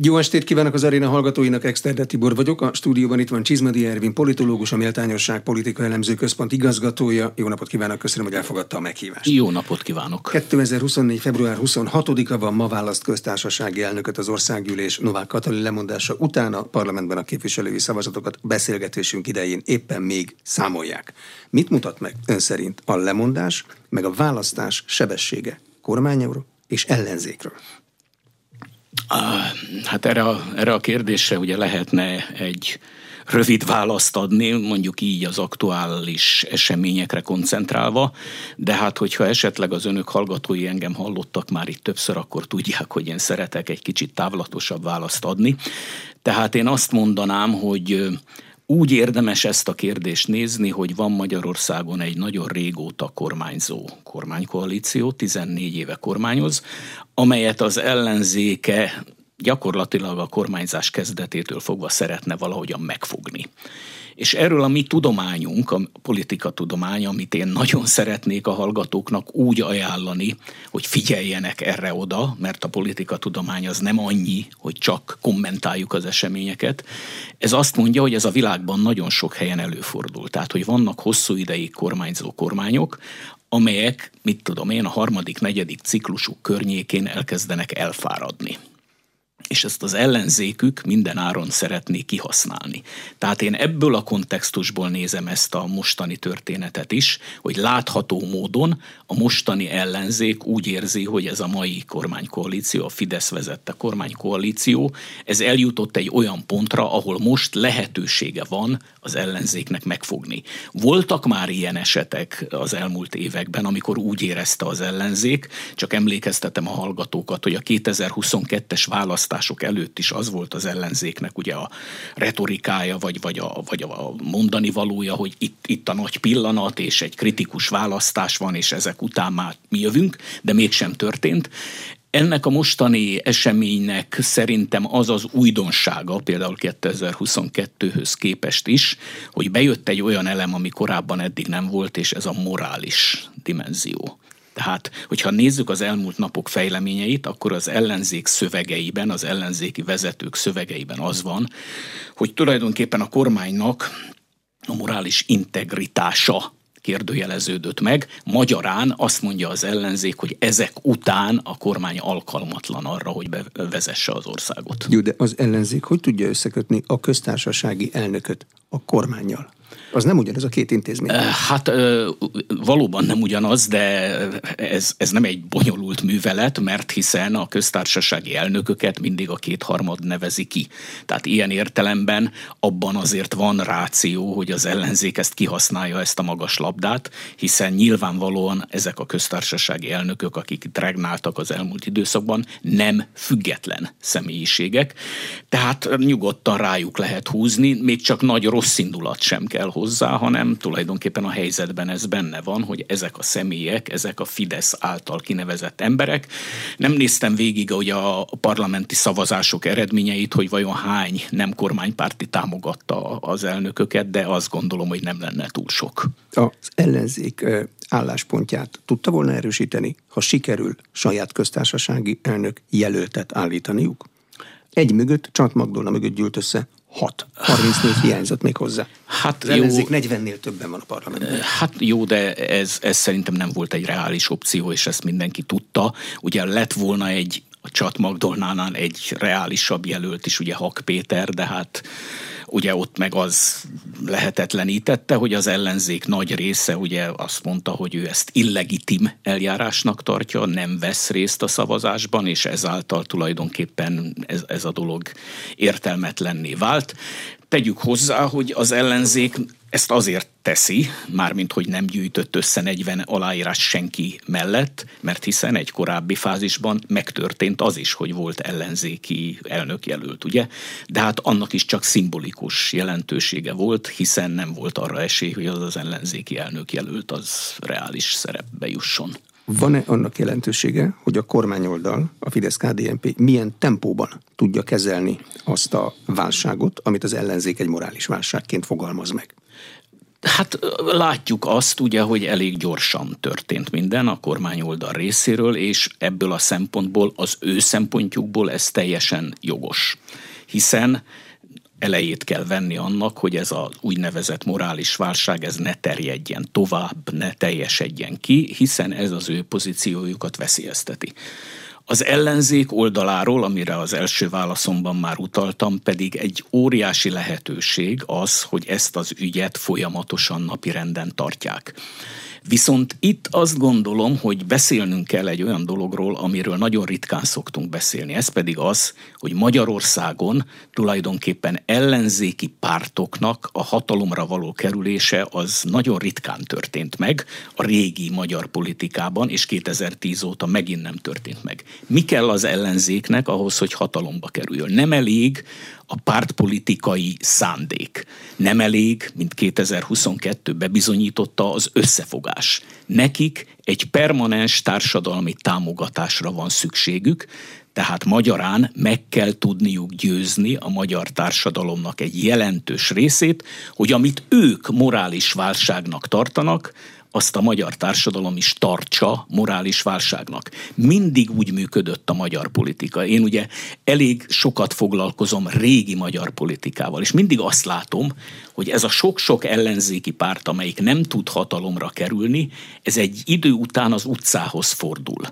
Jó estét kívánok az aréna hallgatóinak, Exterde Tibor vagyok. A stúdióban itt van Csizmadia Ervin, politológus, a Méltányosság Politikaelemző Központ igazgatója. Jó napot kívánok, köszönöm, hogy elfogadta a meghívást. Jó napot kívánok. 2024. február 26-a van, ma választ köztársasági elnököt az országgyűlés Novák Katalin lemondása után. A parlamentben a képviselői szavazatokat beszélgetésünk idején éppen még számolják. Mit mutat meg ön szerint a lemondás, meg a választás sebessége kormányról és ellenzékről? Hát erre a kérdésre ugye lehetne egy rövid választ adni, mondjuk így az aktuális eseményekre koncentrálva, de hát hogyha esetleg az önök hallgatói engem hallottak már itt többször, akkor tudják, hogy én szeretek egy kicsit távlatosabb választ adni. Tehát én azt mondanám, hogy úgy érdemes ezt a kérdést nézni, hogy van Magyarországon egy nagyon régóta kormányzó kormánykoalíció, 14 éve kormányoz, amelyet az ellenzéke gyakorlatilag a kormányzás kezdetétől fogva szeretne valahogyan megfogni. És erről a mi tudományunk, a politikatudomány, amit én nagyon szeretnék a hallgatóknak úgy ajánlani, hogy figyeljenek erre oda, mert a politikatudomány az nem annyi, hogy csak kommentáljuk az eseményeket. Ez azt mondja, hogy ez a világban nagyon sok helyen előfordul. Tehát, hogy vannak hosszú ideig kormányzó kormányok, amelyek, mit tudom én, a harmadik-negyedik ciklusuk környékén elkezdenek elfáradni. És ezt az ellenzékük minden áron szeretné kihasználni. Tehát én ebből a kontextusból nézem ezt a mostani történetet is, hogy látható módon a mostani ellenzék úgy érzi, hogy ez a mai kormánykoalíció, a Fidesz vezette kormánykoalíció, ez eljutott egy olyan pontra, ahol most lehetősége van az ellenzéknek megfogni. Voltak már ilyen esetek az elmúlt években, amikor úgy érezte az ellenzék, csak emlékeztetem a hallgatókat, hogy a 2022-es választás előtt is az volt az ellenzéknek ugye a retorikája, vagy a mondani valója, hogy itt a nagy pillanat, és egy kritikus választás van, és ezek után már mi jövünk, de mégsem történt. Ennek a mostani eseménynek szerintem az az újdonsága, például 2022-höz képest is, hogy bejött egy olyan elem, ami korábban eddig nem volt, és ez a morális dimenzió. Tehát, hogyha nézzük az elmúlt napok fejleményeit, akkor az ellenzék szövegeiben, az ellenzéki vezetők szövegeiben az van, hogy tulajdonképpen a kormánynak a morális integritása kérdőjeleződött meg. Magyarán azt mondja az ellenzék, hogy ezek után a kormány alkalmatlan arra, hogy bevezesse az országot. Jó, de az ellenzék hogy tudja összekötni a köztársasági elnököt a kormánnyal? Az nem ugyanaz a két intézmény. Hát valóban nem ugyanaz, de ez nem egy bonyolult művelet, mert hiszen a köztársasági elnököket mindig a kétharmad nevezi ki. Tehát ilyen értelemben abban azért van ráció, hogy az ellenzék ezt kihasználja, ezt a magas labdát, hiszen nyilvánvalóan ezek a köztársasági elnökök, akik regnáltak az elmúlt időszakban, nem független személyiségek. Tehát nyugodtan rájuk lehet húzni, még csak nagy rossz indulat sem kell hozzá, hanem tulajdonképpen a helyzetben ez benne van, hogy ezek a személyek, ezek a Fidesz által kinevezett emberek. Nem néztem végig ugye a parlamenti szavazások eredményeit, hogy vajon hány nem kormánypárti támogatta az elnököket, de azt gondolom, hogy nem lenne túl sok. Az ellenzék álláspontját tudta volna erősíteni, ha sikerül saját köztársasági elnök jelöltet állítaniuk? Egy mögött, Csant Magdolna mögött gyűlt össze 6. 34 hiányzott még hozzá. Hát az ellenzék 40-nél többen van a parlamentben. Hát jó, de ez szerintem nem volt egy reális opció, és ezt mindenki tudta. Ugye lett volna a Csat Magdolnánál egy reálisabb jelölt is, ugye Hak Péter, de hát ugye ott meg az lehetetlenítette, hogy az ellenzék nagy része ugye azt mondta, hogy ő ezt illegitim eljárásnak tartja, nem vesz részt a szavazásban, és ezáltal tulajdonképpen ez a dolog értelmetlenné vált. Tegyük hozzá, hogy az ellenzék ezt azért teszi, mármint hogy nem gyűjtött össze 40 aláírás senki mellett, mert hiszen egy korábbi fázisban megtörtént az is, hogy volt ellenzéki elnökjelölt, ugye? De hát annak is csak szimbolikus jelentősége volt, hiszen nem volt arra esély, hogy az ellenzéki elnökjelölt az reális szerepbe jusson. Van-e annak jelentősége, hogy a kormányoldal, a Fidesz-KDNP milyen tempóban tudja kezelni azt a válságot, amit az ellenzék egy morális válságként fogalmaz meg? Hát látjuk azt ugye, hogy elég gyorsan történt minden a kormány oldal részéről, és ebből a szempontból, az ő szempontjukból ez teljesen jogos. Hiszen elejét kell venni annak, hogy ez az úgynevezett morális válság, ez ne terjedjen tovább, ne teljesedjen ki, hiszen ez az ő pozíciójukat veszélyezteti. Az ellenzék oldaláról, amire az első válaszomban már utaltam, pedig egy óriási lehetőség az, hogy ezt az ügyet folyamatosan napirenden tartják. Viszont itt azt gondolom, hogy beszélnünk kell egy olyan dologról, amiről nagyon ritkán szoktunk beszélni. Ez pedig az, hogy Magyarországon tulajdonképpen ellenzéki pártoknak a hatalomra való kerülése az nagyon ritkán történt meg a régi magyar politikában, és 2010 óta megint nem történt meg. Mi kell az ellenzéknek ahhoz, hogy hatalomba kerüljön? Nem elég a pártpolitikai szándék. Nem elég, mint 2022-ben bizonyította, az összefogás. Nekik egy permanens társadalmi támogatásra van szükségük, tehát magyarán meg kell tudniuk győzni a magyar társadalomnak egy jelentős részét, hogy amit ők morális válságnak tartanak, azt a magyar társadalom is tartsa morális válságnak. Mindig úgy működött a magyar politika. Én ugye elég sokat foglalkozom régi magyar politikával, és mindig azt látom, hogy ez a sok-sok ellenzéki párt, amelyik nem tud hatalomra kerülni, ez egy idő után az utcához fordul.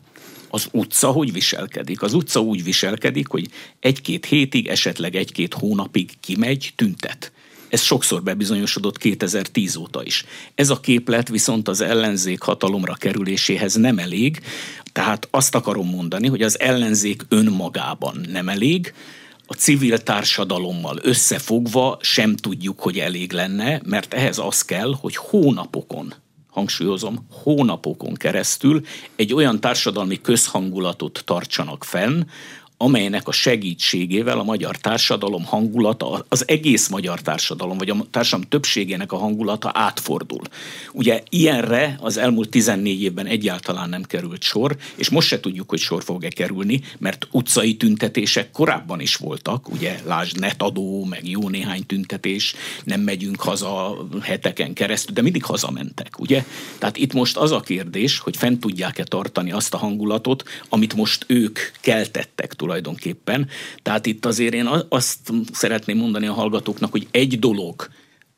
Az utca hogy viselkedik? Az utca úgy viselkedik, hogy egy-két hétig, esetleg egy-két hónapig kimegy, tüntet. Ez sokszor bebizonyosodott 2010 óta is. Ez a képlet viszont az ellenzék hatalomra kerüléséhez nem elég, tehát azt akarom mondani, hogy az ellenzék önmagában nem elég, a civil társadalommal összefogva sem tudjuk, hogy elég lenne, mert ehhez az kell, hogy hónapokon, hangsúlyozom, hónapokon keresztül egy olyan társadalmi közhangulatot tartsanak fenn, amelynek a segítségével a magyar társadalom hangulata, az egész magyar társadalom, vagy a társadalom többségének a hangulata átfordul. Ugye ilyenre az elmúlt 14 évben egyáltalán nem került sor, és most se tudjuk, hogy sor fog-e kerülni, mert utcai tüntetések korábban is voltak, ugye lásd netadó, meg jó néhány tüntetés, nem megyünk haza heteken keresztül, de mindig hazamentek, ugye? Tehát itt most az a kérdés, hogy fent tudják-e tartani azt a hangulatot, amit most ők keltettek tulajdonképpen. Tehát itt azért én azt szeretném mondani a hallgatóknak, hogy egy dolog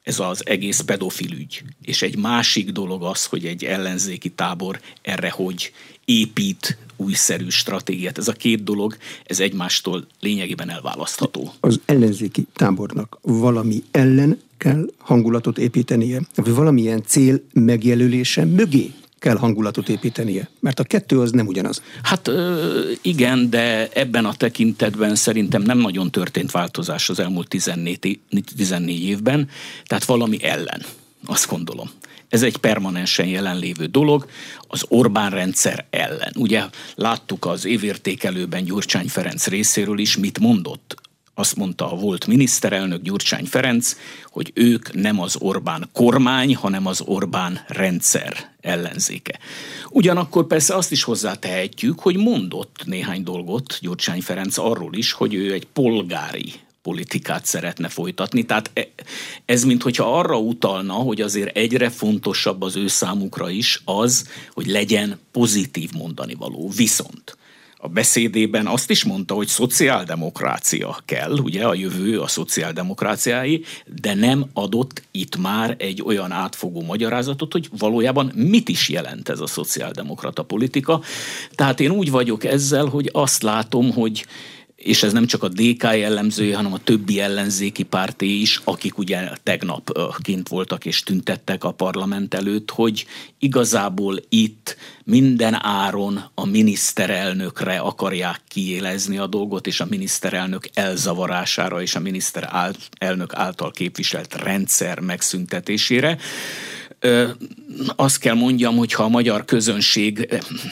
ez az egész pedofil ügy, és egy másik dolog az, hogy egy ellenzéki tábor erre hogy épít újszerű stratégiát. Ez a két dolog, ez egymástól lényegében elválasztható. Az ellenzéki tábornak valami ellen kell hangulatot építenie, vagy valamilyen cél megjelölése mögé kell hangulatot építenie? Mert a kettő az nem ugyanaz. Hát igen, de ebben a tekintetben szerintem nem nagyon történt változás az elmúlt 14 évben, tehát valami ellen, azt gondolom. Ez egy permanensen jelenlévő dolog, az Orbán rendszer ellen. Ugye láttuk az évértékelőben Gyurcsány Ferenc részéről is, mit mondott. Azt mondta a volt miniszterelnök, Gyurcsány Ferenc, hogy ők nem az Orbán kormány, hanem az Orbán rendszer ellenzéke. Ugyanakkor persze azt is hozzátehetjük, hogy mondott néhány dolgot Gyurcsány Ferenc arról is, hogy ő egy polgári politikát szeretne folytatni. Tehát ez minthogyha arra utalna, hogy azért egyre fontosabb az ő számukra is az, hogy legyen pozitív mondanivaló. Viszont a beszédében azt is mondta, hogy szociáldemokrácia kell, ugye a jövő a szociáldemokráciái, de nem adott itt már egy olyan átfogó magyarázatot, hogy valójában mit is jelent ez a szociáldemokrata politika. Tehát én úgy vagyok ezzel, hogy azt látom, hogy, és ez nem csak a DK jellemzője, hanem a többi ellenzéki párté is, akik ugye tegnap kint voltak és tüntettek a parlament előtt, hogy igazából itt minden áron a miniszterelnökre akarják kiélezni a dolgot, és a miniszterelnök elzavarására, és a miniszterelnök által képviselt rendszer megszüntetésére. Azt kell mondjam, hogyha a magyar közönség,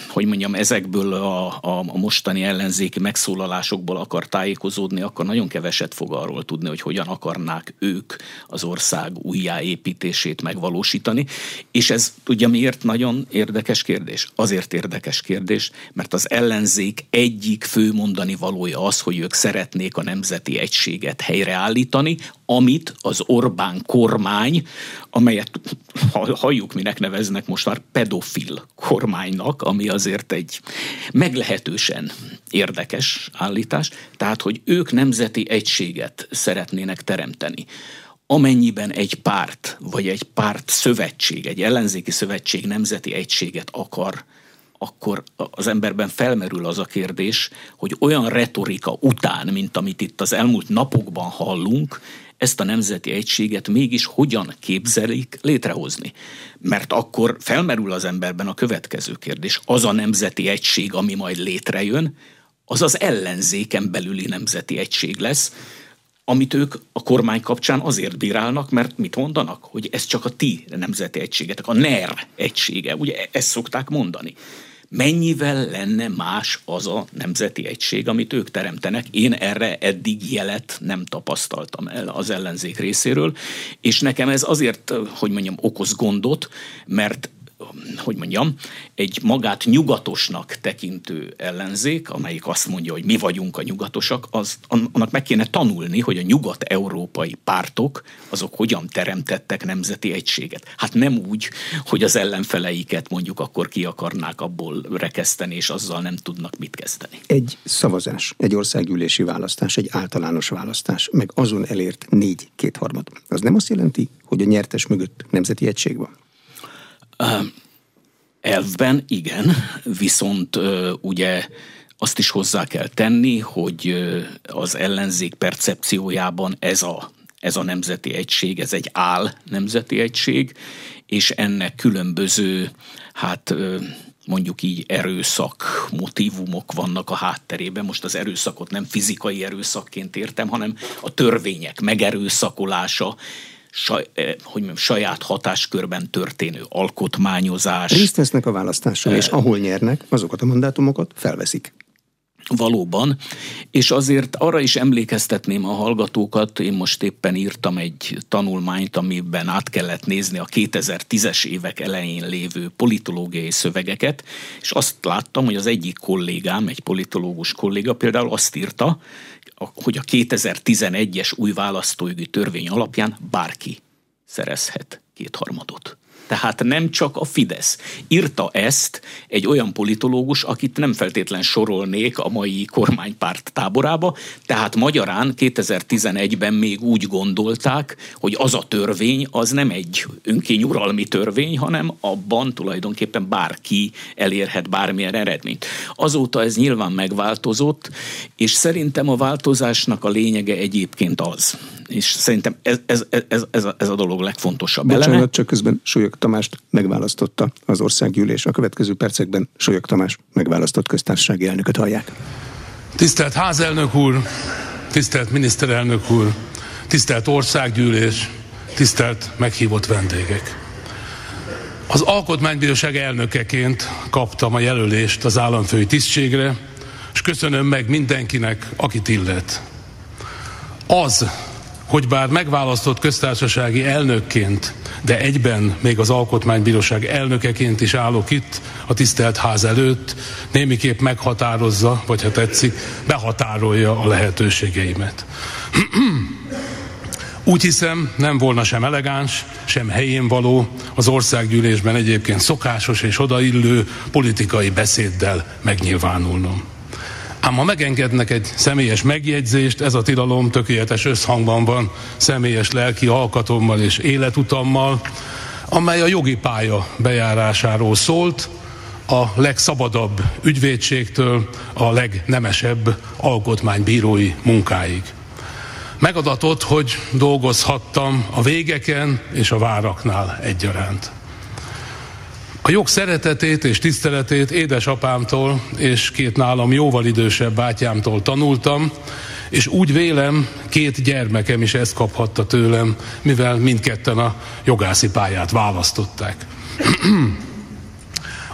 hogy mondjam, ezekből a mostani ellenzéki megszólalásokból akar tájékozódni, akkor nagyon keveset fog arról tudni, hogy hogyan akarnák ők az ország újjáépítését megvalósítani. És ez ugye miért nagyon érdekes kérdés? Azért érdekes kérdés, mert az ellenzék egyik fő mondani valója az, hogy ők szeretnék a nemzeti egységet helyreállítani, amit az Orbán kormány, amelyet halljuk, minek neveznek most már pedofil kormánynak, ami azért egy meglehetősen érdekes állítás, tehát, hogy ők nemzeti egységet szeretnének teremteni. Amennyiben egy párt, vagy egy párt szövetség, egy ellenzéki szövetség nemzeti egységet akar, akkor az emberben felmerül az a kérdés, hogy olyan retorika után, mint amit itt az elmúlt napokban hallunk, ezt a nemzeti egységet mégis hogyan képzelik létrehozni. Mert akkor felmerül az emberben a következő kérdés. Az a nemzeti egység, ami majd létrejön, az az ellenzéken belüli nemzeti egység lesz, amit ők a kormány kapcsán azért bírálnak, mert mit mondanak? Hogy ez csak a ti nemzeti egységetek, a NER egysége. Ugye ezt szokták mondani. Mennyivel lenne más az a nemzeti egység, amit ők teremtenek? Én erre eddig jelet nem tapasztaltam el az ellenzék részéről, és nekem ez azért, hogy mondjam, okoz gondot, mert, hogy mondjam, egy magát nyugatosnak tekintő ellenzék, amelyik azt mondja, hogy mi vagyunk a nyugatosak, annak meg kéne tanulni, hogy a nyugat-európai pártok azok hogyan teremtettek nemzeti egységet. Hát nem úgy, hogy az ellenfeleiket mondjuk akkor ki akarnák abból rekeszteni, és azzal nem tudnak mit kezdeni. Egy szavazás, egy országgyűlési választás, egy általános választás, meg azon elért 4 kétharmad. Az nem azt jelenti, hogy a nyertes mögött nemzeti egység van? Elvben igen, viszont ugye azt is hozzá kell tenni, hogy az ellenzék percepciójában ez a nemzeti egység, ez egy áll nemzeti egység, és ennek különböző, hát mondjuk így erőszak motívumok vannak a hátterében. Most az erőszakot nem fizikai erőszakként értem, hanem a törvények megerőszakolása, saját hatáskörben történő alkotmányozás. Részt vesznek a választáson, és ahol nyernek, azokat a mandátumokat felveszik. Valóban, és azért arra is emlékeztetném a hallgatókat, én most éppen írtam egy tanulmányt, amiben át kellett nézni a 2010-es évek elején lévő politológiai szövegeket, és azt láttam, hogy az egyik kollégám, egy politológus kolléga például azt írta, hogy a 2011-es új választójogi törvény alapján bárki szerezhet 2/3. Tehát nem csak a Fidesz. Írta ezt egy olyan politológus, akit nem feltétlen sorolnék a mai kormánypárt táborába, tehát magyarán 2011-ben még úgy gondolták, hogy az a törvény az nem egy önkényuralmi törvény, hanem abban tulajdonképpen bárki elérhet bármilyen eredményt. Azóta ez nyilván megváltozott, és szerintem a változásnak a lényege egyébként az. És szerintem ez a dolog legfontosabb. Bocsánat, csak közben Sulyok Tamást megválasztotta az országgyűlés. A következő percekben Sulyok Tamás megválasztott köztársasági elnököt hallják. Tisztelt házelnök úr, tisztelt miniszterelnök úr, tisztelt országgyűlés, tisztelt meghívott vendégek. Az Alkotmánybíróság elnökeként kaptam a jelölést az államfői tisztségre, és köszönöm meg mindenkinek, akit illet. Az, hogy bár megválasztott köztársasági elnökként, de egyben még az Alkotmánybíróság elnökeként is állok itt, a tisztelt ház előtt, némiképp meghatározza, vagy ha tetszik, behatárolja a lehetőségeimet. Úgy hiszem, nem volna sem elegáns, sem helyén való az országgyűlésben egyébként szokásos és odaillő politikai beszéddel megnyilvánulnom. Ám ha megengednek egy személyes megjegyzést, ez a tilalom tökéletes összhangban van személyes lelki alkatommal és életutammal, amely a jogi pálya bejárásáról szólt, a legszabadabb ügyvédségtől a legnemesebb alkotmánybírói munkáig. Megadatott, hogy dolgozhattam a végeken és a váraknál egyaránt. A jog szeretetét és tiszteletét édesapámtól és két nálam jóval idősebb bátyámtól tanultam, És úgy vélem, két gyermekem is ezt kaphatta tőlem, mivel mindketten a jogászi pályát választották.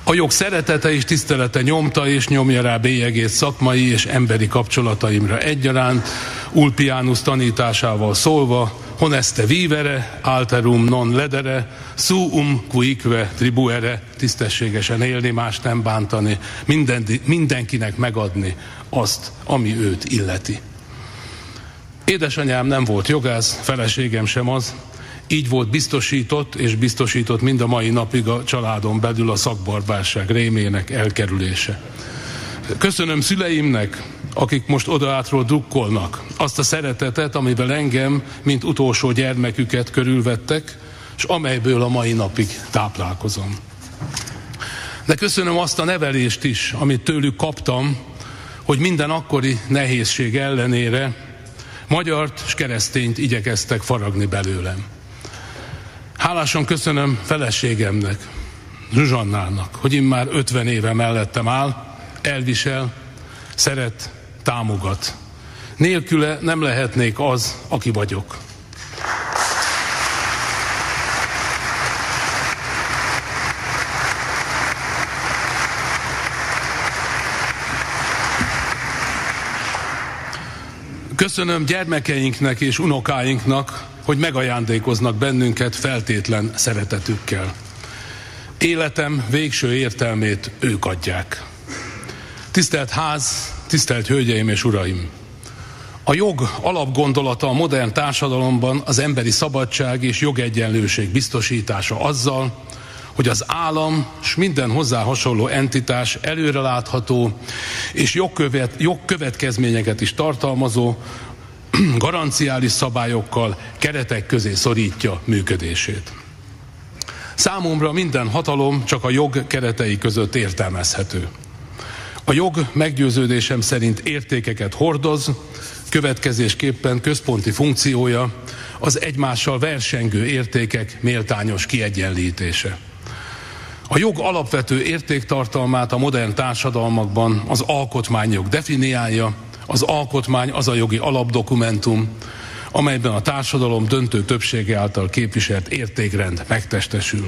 A jog szeretete és tisztelete nyomta és nyomja rá bélyegét szakmai és emberi kapcsolataimra egyaránt, Ulpianus tanításával szólva, honeste vivere, alterum non ledere, suum cuique tribuere, tisztességesen élni, mást nem bántani, mindenkinek megadni azt, ami őt illeti. Édesanyám nem volt jogász, feleségem sem az, így volt biztosított, és biztosított mind a mai napig a családon belül a szakbarbárság rémének elkerülése. Köszönöm szüleimnek, akik most odaátról drukkolnak, azt a szeretetet, amivel engem, mint utolsó gyermeküket körülvettek, és amelyből a mai napig táplálkozom. De köszönöm azt a nevelést is, amit tőlük kaptam, hogy minden akkori nehézség ellenére magyart és keresztényt igyekeztek faragni belőlem. Hálásan köszönöm feleségemnek, Zsuzsannának, hogy immár 50 éve mellettem áll, elvisel, szeret, támogat. Nélküle nem lehetnék az, aki vagyok. Köszönöm gyermekeinknek és unokáinknak, hogy megajándékoznak bennünket feltétlen szeretetükkel. Életem végső értelmét ők adják. Tisztelt ház, tisztelt hölgyeim és uraim! A jog alapgondolata a modern társadalomban az emberi szabadság és jogegyenlőség biztosítása azzal, hogy az állam és minden hozzá hasonló entitás előrelátható és jogkövetkezményeket is tartalmazó, garanciális szabályokkal keretek közé szorítja működését. Számomra minden hatalom csak a jog keretei között értelmezhető. A jog meggyőződésem szerint értékeket hordoz, következésképpen központi funkciója az egymással versengő értékek méltányos kiegyenlítése. A jog alapvető értéktartalmát a modern társadalmakban az alkotmányjog definiálja. Az alkotmány az a jogi alapdokumentum, amelyben a társadalom döntő többsége által képviselt értékrend megtestesül.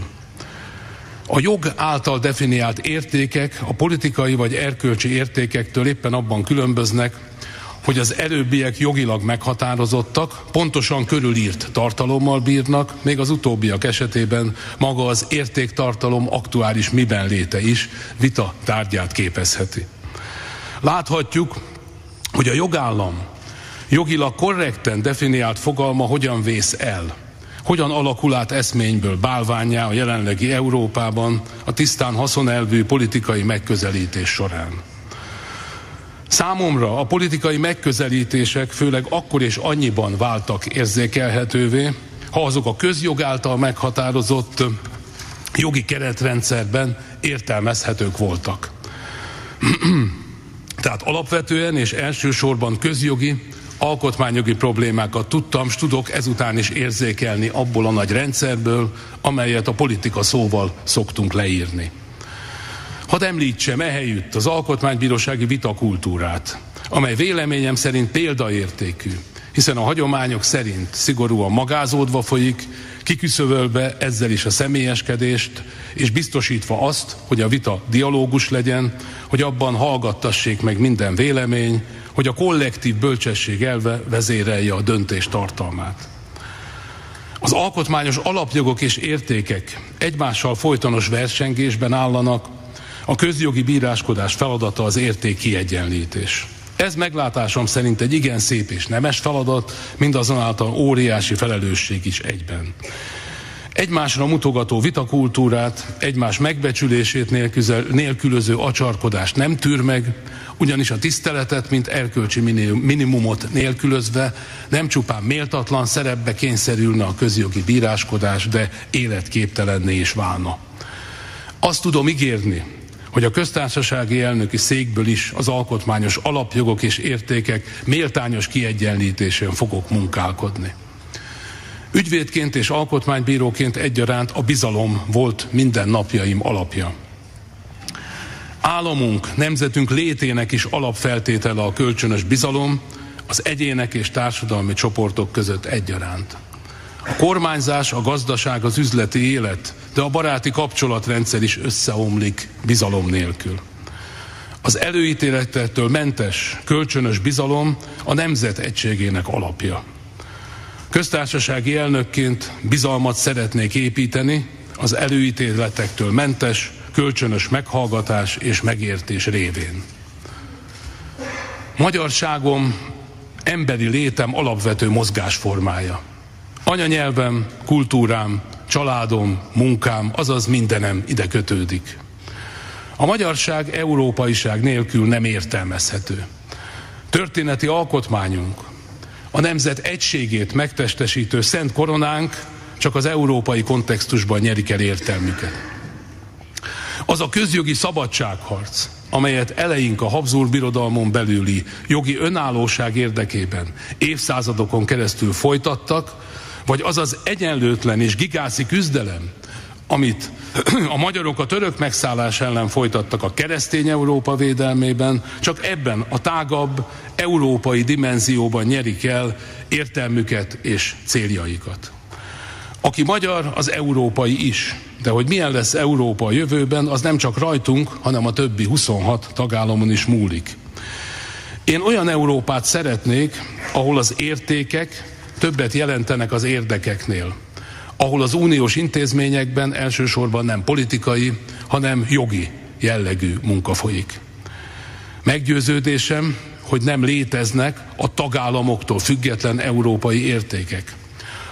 A jog által definiált értékek a politikai vagy erkölcsi értékektől éppen abban különböznek, hogy az előbbiek jogilag meghatározottak, pontosan körülírt tartalommal bírnak, még az utóbbiak esetében maga az értéktartalom aktuális miben léte is vita tárgyát képezheti. Láthatjuk, hogy a jogállam jogilag korrekten definiált fogalma hogyan vész el, hogyan alakul át eszményből bálvánnyá a jelenlegi Európában a tisztán haszonelvű politikai megközelítés során. Számomra a politikai megközelítések főleg akkor és annyiban váltak érzékelhetővé, ha azok a közjog által meghatározott jogi keretrendszerben értelmezhetők voltak. Tehát alapvetően és elsősorban közjogi, alkotmányjogi problémákat tudtam, s tudok ezután is érzékelni abból a nagy rendszerből, amelyet a politika szóval szoktunk leírni. Hadd említsem ehelyütt az alkotmánybírósági vitakultúrát, amely véleményem szerint példaértékű, hiszen a hagyományok szerint szigorúan magázódva folyik, kiküszöbölve ezzel is a személyeskedést, és biztosítva azt, hogy a vita dialógus legyen, hogy abban hallgattassék meg minden vélemény, hogy a kollektív bölcsesség elve vezérelje a döntés tartalmát. Az alkotmányos alapjogok és értékek egymással folytonos versengésben állanak, a közjogi bíráskodás feladata az érték kiegyenlítés. Ez meglátásom szerint egy igen szép és nemes feladat, mindazonáltal óriási felelősség is egyben. Egymásra mutogató vitakultúrát, egymás megbecsülését nélkülöző acsarkodást nem tűr meg, ugyanis a tiszteletet, mint erkölcsi minimumot nélkülözve nem csupán méltatlan szerepbe kényszerülne a közjogi bíráskodás, de életképtelenné is válna. Azt tudom ígérni, hogy a köztársasági elnöki székből is az alkotmányos alapjogok és értékek méltányos kiegyenlítésén fogok munkálkodni. Ügyvédként és alkotmánybíróként egyaránt a bizalom volt minden napjaim alapja. Államunk, nemzetünk létének is alapfeltétele a kölcsönös bizalom, az egyének és társadalmi csoportok között egyaránt. A kormányzás, a gazdaság, az üzleti élet, de a baráti kapcsolatrendszer is összeomlik bizalom nélkül. Az előítéletektől mentes, kölcsönös bizalom a nemzet egységének alapja. Köztársasági elnökként bizalmat szeretnék építeni az előítéletektől mentes, kölcsönös meghallgatás és megértés révén. Magyarságom, emberi létem alapvető mozgásformája. Anyanyelvem, kultúrám, családom, munkám, azaz mindenem ide kötődik. A magyarság európaiság nélkül nem értelmezhető. Történeti alkotmányunk, a nemzet egységét megtestesítő szent koronánk csak az európai kontextusban nyerik el értelmüket. Az a közjogi szabadságharc, amelyet eleink a Habsburg Birodalmon belüli jogi önállóság érdekében évszázadokon keresztül folytattak, vagy az az egyenlőtlen és gigászi küzdelem, amit a magyarok a török megszállás ellen folytattak a keresztény Európa védelmében, csak ebben a tágabb európai dimenzióban nyerik el értelmüket és céljaikat. Aki magyar, az európai is, de hogy milyen lesz Európa a jövőben, az nem csak rajtunk, hanem a többi 26 tagállamon is múlik. Én olyan Európát szeretnék, ahol az értékek többet jelentenek az érdekeknél, ahol az uniós intézményekben elsősorban nem politikai, hanem jogi jellegű munka folyik. Meggyőződésem, hogy nem léteznek a tagállamoktól független európai értékek,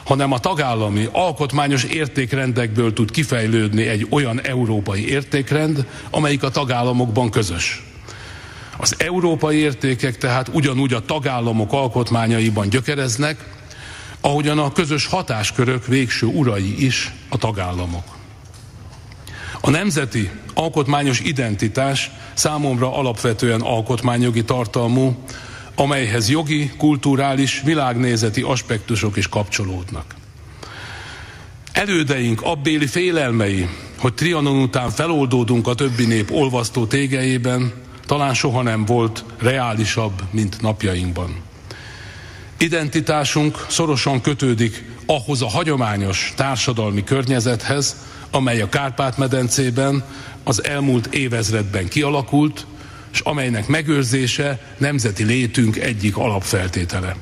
hanem a tagállami alkotmányos értékrendekből tud kifejlődni egy olyan európai értékrend, amelyik a tagállamokban közös. Az európai értékek tehát ugyanúgy a tagállamok alkotmányaiban gyökereznek, ahogyan a közös hatáskörök végső urai is a tagállamok. A nemzeti alkotmányos identitás számomra alapvetően alkotmányjogi tartalmú, amelyhez jogi, kulturális, világnézeti aspektusok is kapcsolódnak. Elődeink abbéli félelmei, hogy Trianon után feloldódunk a többi nép olvasztó tégelyében, talán soha nem volt reálisabb, mint napjainkban. Identitásunk szorosan kötődik ahhoz a hagyományos társadalmi környezethez, amely a Kárpát-medencében az elmúlt évezredben kialakult, és amelynek megőrzése nemzeti létünk egyik alapfeltétele.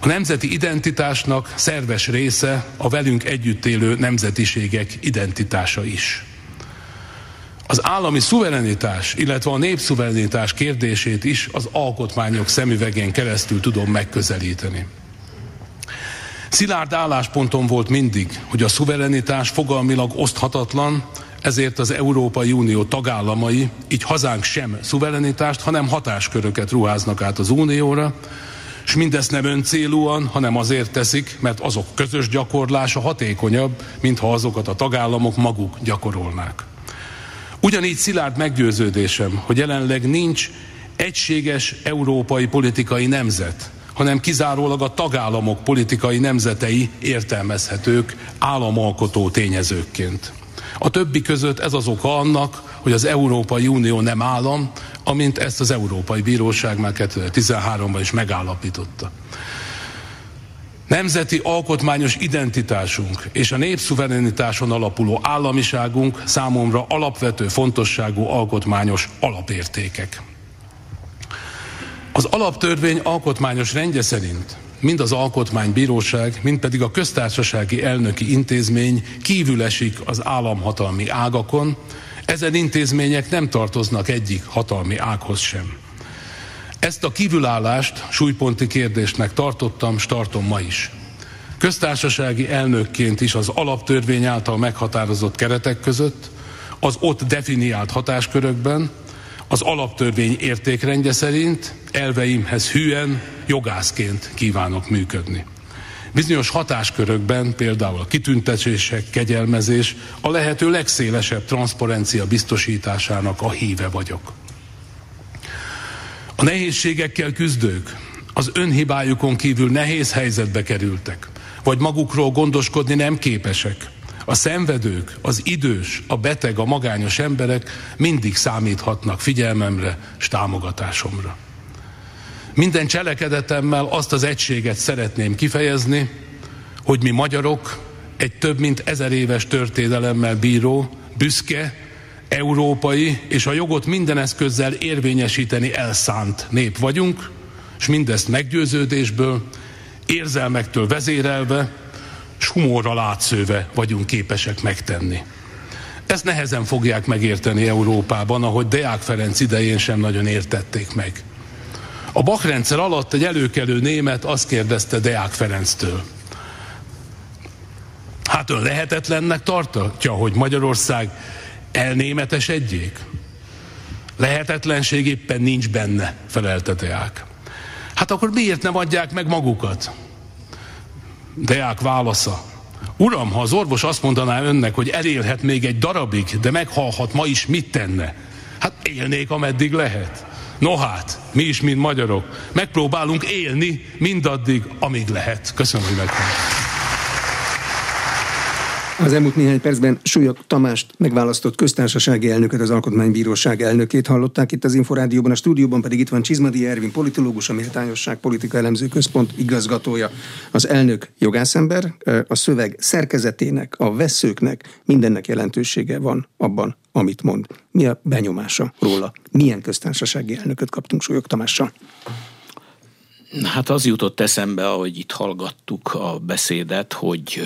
A nemzeti identitásnak szerves része a velünk együtt élő nemzetiségek identitása is. Az állami szuverenitás, illetve a népszuverenitás kérdését is az alkotmányok szemüvegén keresztül tudom megközelíteni. Szilárd álláspontom volt mindig, hogy a szuverenitás fogalmilag oszthatatlan, ezért az Európai Unió tagállamai, így hazánk sem szuverenitást, hanem hatásköröket ruháznak át az Unióra, és mindezt nem öncélúan, hanem azért teszik, mert azok közös gyakorlása hatékonyabb, mintha azokat a tagállamok maguk gyakorolnák. Ugyanígy szilárd meggyőződésem, hogy jelenleg nincs egységes európai politikai nemzet, hanem kizárólag a tagállamok politikai nemzetei értelmezhetők államalkotó tényezőkként. A többi között ez az oka annak, hogy az Európai Unió nem állam, amint ezt az Európai Bíróság már 2013-ban is megállapította. Nemzeti alkotmányos identitásunk és a népszuverenitáson alapuló államiságunk számomra alapvető fontosságú alkotmányos alapértékek. Az alaptörvény alkotmányos rendje szerint mind az alkotmánybíróság, mind pedig a köztársasági elnöki intézmény kívül esik az államhatalmi ágakon, ezen intézmények nem tartoznak egyik hatalmi ághoz sem. Ezt a kívülállást súlyponti kérdésnek tartottam, s tartom ma is. Köztársasági elnökként is az alaptörvény által meghatározott keretek között, az ott definiált hatáskörökben, az alaptörvény értékrendje szerint elveimhez hűen, jogászként kívánok működni. Bizonyos hatáskörökben, például a kitüntetések, kegyelmezés, a lehető legszélesebb transzparencia biztosításának a híve vagyok. A nehézségekkel küzdők az önhibájukon kívül nehéz helyzetbe kerültek, vagy magukról gondoskodni nem képesek. A szenvedők, az idős, a beteg, a magányos emberek mindig számíthatnak figyelmemre és támogatásomra. Minden cselekedetemmel azt az egységet szeretném kifejezni, hogy mi magyarok egy több mint 1000 éves történelemmel bíró, büszke, európai és a jogot minden eszközzel érvényesíteni elszánt nép vagyunk, és mindezt meggyőződésből, érzelmektől vezérelve, s humorral átszőve vagyunk képesek megtenni. Ezt nehezen fogják megérteni Európában, ahogy Deák Ferenc idején sem nagyon értették meg. A Bach-rendszer alatt egy előkelő német azt kérdezte Deák Ferenctől: hát ön lehetetlennek tartatja, hogy Magyarország elnémetesedjék? Lehetetlenség éppen nincs benne, felelte Deák. Hát akkor miért nem adják meg magukat? Deák válasza: uram, ha az orvos azt mondaná önnek, hogy elélhet még egy darabig, de meghalhat ma is, mit tenne? Hát élnék, ameddig lehet. No hát, mi is, mint magyarok, megpróbálunk élni mindaddig, amíg lehet. Köszönöm, hogy meghallgattak. Az elmúlt néhány percben Sulyok Tamást, megválasztott köztársasági elnököt, az Alkotmánybíróság elnökét hallották itt az Inforádióban, a stúdióban pedig itt van Csizmadia Ervin politológus, a Méltányosság Politikaelemző Központ igazgatója. Az elnök jogászember, a szöveg szerkezetének, a vesszőknek, mindennek jelentősége van abban, amit mond. Mi a benyomása róla? Milyen köztársasági elnököt kaptunk Sulyok Tamással? Hát az jutott eszembe, ahogy itt hallgattuk a beszédet, hogy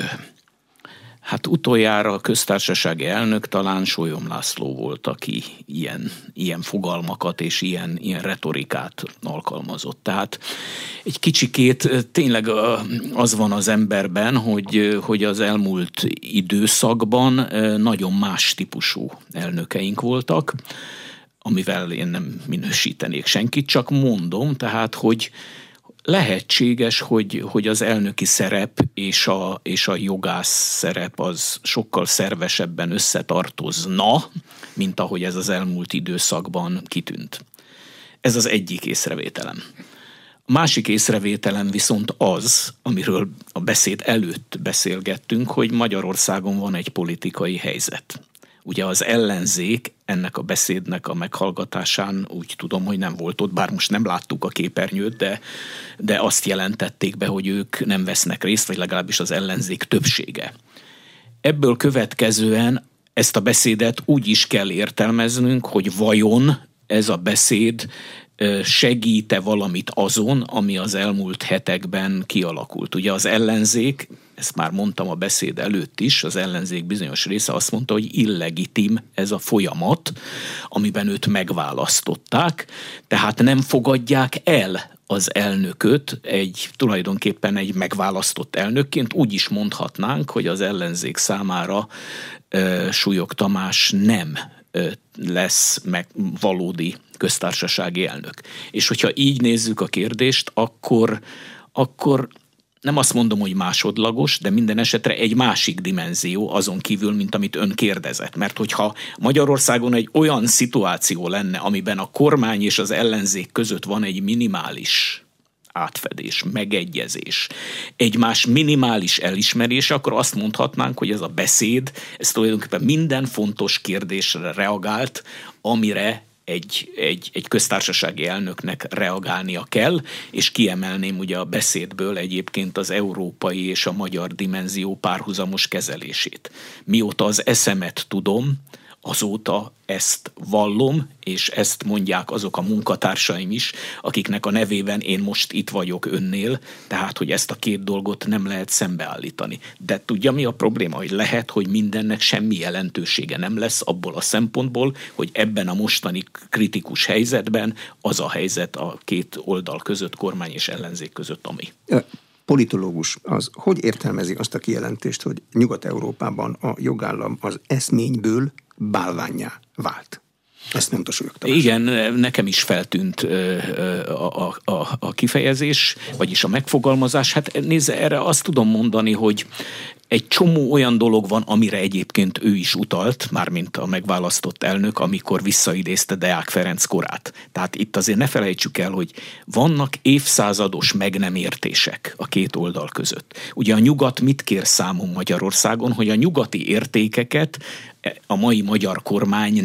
hát utoljára a köztársasági elnök talán Sólyom László volt, aki ilyen fogalmakat és ilyen retorikát alkalmazott. Tehát egy kicsikét tényleg az van az emberben, hogy az elmúlt időszakban nagyon más típusú elnökeink voltak, amivel én nem minősítenék senkit, csak mondom, tehát hogy lehetséges, hogy az elnöki szerep és a jogász szerep az sokkal szervesebben összetartozna, mint ahogy ez az elmúlt időszakban kitűnt. Ez az egyik észrevételem. A másik észrevételem viszont az, amiről a beszéd előtt beszélgettünk, hogy Magyarországon van egy politikai helyzet. Ugye az ellenzék ennek a beszédnek a meghallgatásán úgy tudom, hogy nem volt ott, bár most nem láttuk a képernyőt, de azt jelentették be, hogy ők nem vesznek részt, vagy legalábbis az ellenzék többsége. Ebből következően ezt a beszédet úgy is kell értelmeznünk, hogy vajon ez a beszéd segít-e valamit azon, ami az elmúlt hetekben kialakult. Ugye az ellenzék, ezt már mondtam a beszéd előtt is, az ellenzék bizonyos része azt mondta, hogy illegitim ez a folyamat, amiben őt megválasztották, tehát nem fogadják el az elnököt tulajdonképpen egy megválasztott elnökként. Úgy is mondhatnánk, hogy az ellenzék számára Sulyok Tamás nem lesz meg valódi köztársasági elnök. És hogyha így nézzük a kérdést, akkor nem azt mondom, hogy másodlagos, de minden esetre egy másik dimenzió azon kívül, mint amit ön kérdezett. Mert hogyha Magyarországon egy olyan szituáció lenne, amiben a kormány és az ellenzék között van egy minimális átfedés, megegyezés, egymás minimális elismerése, akkor azt mondhatnánk, hogy ez a beszéd, ez tulajdonképpen minden fontos kérdésre reagált, amire egy köztársasági elnöknek reagálnia kell, és kiemelném ugye a beszédből egyébként az európai és a magyar dimenzió párhuzamos kezelését. Mióta az eszemet tudom, azóta ezt vallom, és ezt mondják azok a munkatársaim is, akiknek a nevében én most itt vagyok önnél, tehát hogy ezt a két dolgot nem lehet szembeállítani. De tudja, mi a probléma? Hogy lehet, hogy mindennek semmi jelentősége nem lesz abból a szempontból, hogy ebben a mostani kritikus helyzetben az a helyzet a két oldal között, kormány és ellenzék között, ami... Politológus az hogy értelmezi azt a kijelentést, hogy Nyugat-Európában a jogállam az eszményből bálvánnyá vált? Ezt mondta Sulyok Tamás. Igen, nekem is feltűnt a kifejezés, vagyis a megfogalmazás. Hát nézze, erre azt tudom mondani, hogy egy csomó olyan dolog van, amire egyébként ő is utalt, mármint a megválasztott elnök, amikor visszaidézte Deák Ferenc korát. Tehát itt azért ne felejtsük el, hogy vannak évszázados meg nem értések a két oldal között. Ugye a nyugat mit kér számon Magyarországon, hogy a nyugati értékeket a mai magyar kormány